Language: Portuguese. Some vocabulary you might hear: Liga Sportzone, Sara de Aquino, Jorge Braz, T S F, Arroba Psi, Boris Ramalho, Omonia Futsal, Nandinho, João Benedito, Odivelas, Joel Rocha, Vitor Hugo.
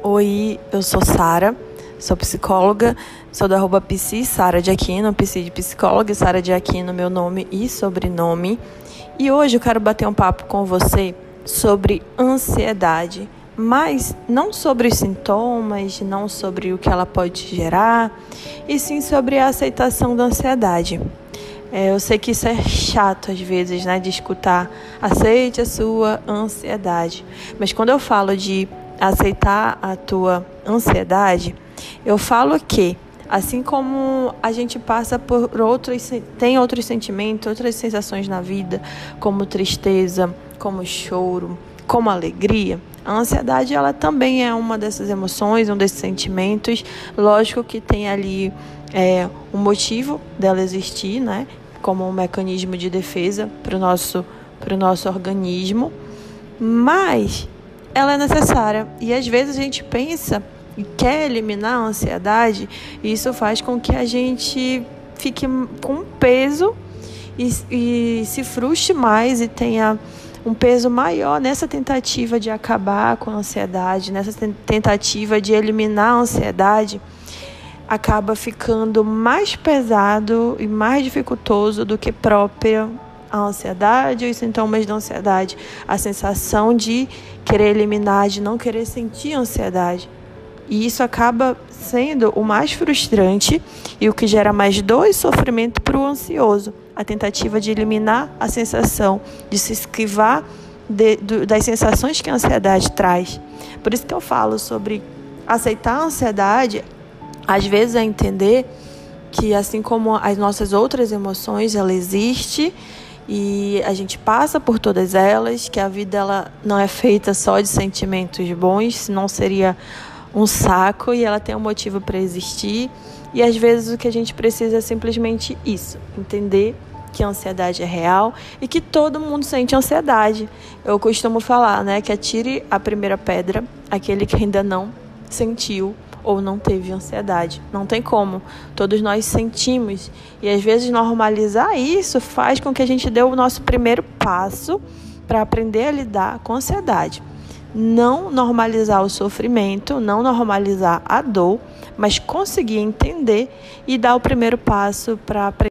Oi, eu sou Sara, sou psicóloga, sou da Arroba Psi, Sara de Aquino, Psi de psicóloga, Sara de Aquino, meu nome e sobrenome. E hoje eu quero bater um papo com você sobre ansiedade, mas não sobre os sintomas, não sobre o que ela pode gerar, e sim sobre a aceitação da ansiedade. Eu sei que isso é chato às vezes, né, de escutar, aceite a sua ansiedade. Mas quando eu falo de aceitar a tua ansiedade, eu falo que, assim como a gente passa por outros sentimentos, outras sensações na vida, como tristeza, como choro, como alegria, a ansiedade ela também é uma dessas emoções, um desses sentimentos. Lógico que tem ali um motivo dela existir, né, como um mecanismo de defesa para o nosso organismo, mas ela é necessária. E às vezes a gente pensa e quer eliminar a ansiedade, e isso faz com que a gente fique com peso e se frustre mais e tenha um peso maior nessa tentativa de acabar com a ansiedade, nessa tentativa de eliminar a ansiedade. Acaba ficando mais pesado e mais dificultoso do que própria a ansiedade, os sintomas da ansiedade, a sensação de querer eliminar, de não querer sentir ansiedade. E isso acaba sendo o mais frustrante e o que gera mais dor e sofrimento para o ansioso, a tentativa de eliminar a sensação, de se esquivar das sensações que a ansiedade traz. Por isso que eu falo sobre aceitar a ansiedade, às vezes é entender que, assim como as nossas outras emoções, ela existe, e a gente passa por todas elas, que a vida ela não é feita só de sentimentos bons, senão seria um saco, e ela tem um motivo para existir. E às vezes o que a gente precisa é simplesmente isso, entender que a ansiedade é real e que todo mundo sente ansiedade. Eu costumo falar, né, que atire a primeira pedra aquele que ainda não sentiu ou não teve ansiedade. Não tem como. Todos nós sentimos. E às vezes normalizar isso faz com que a gente dê o nosso primeiro passo para aprender a lidar com a ansiedade. Não normalizar o sofrimento, não normalizar a dor, mas conseguir entender e dar o primeiro passo para aprender